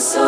so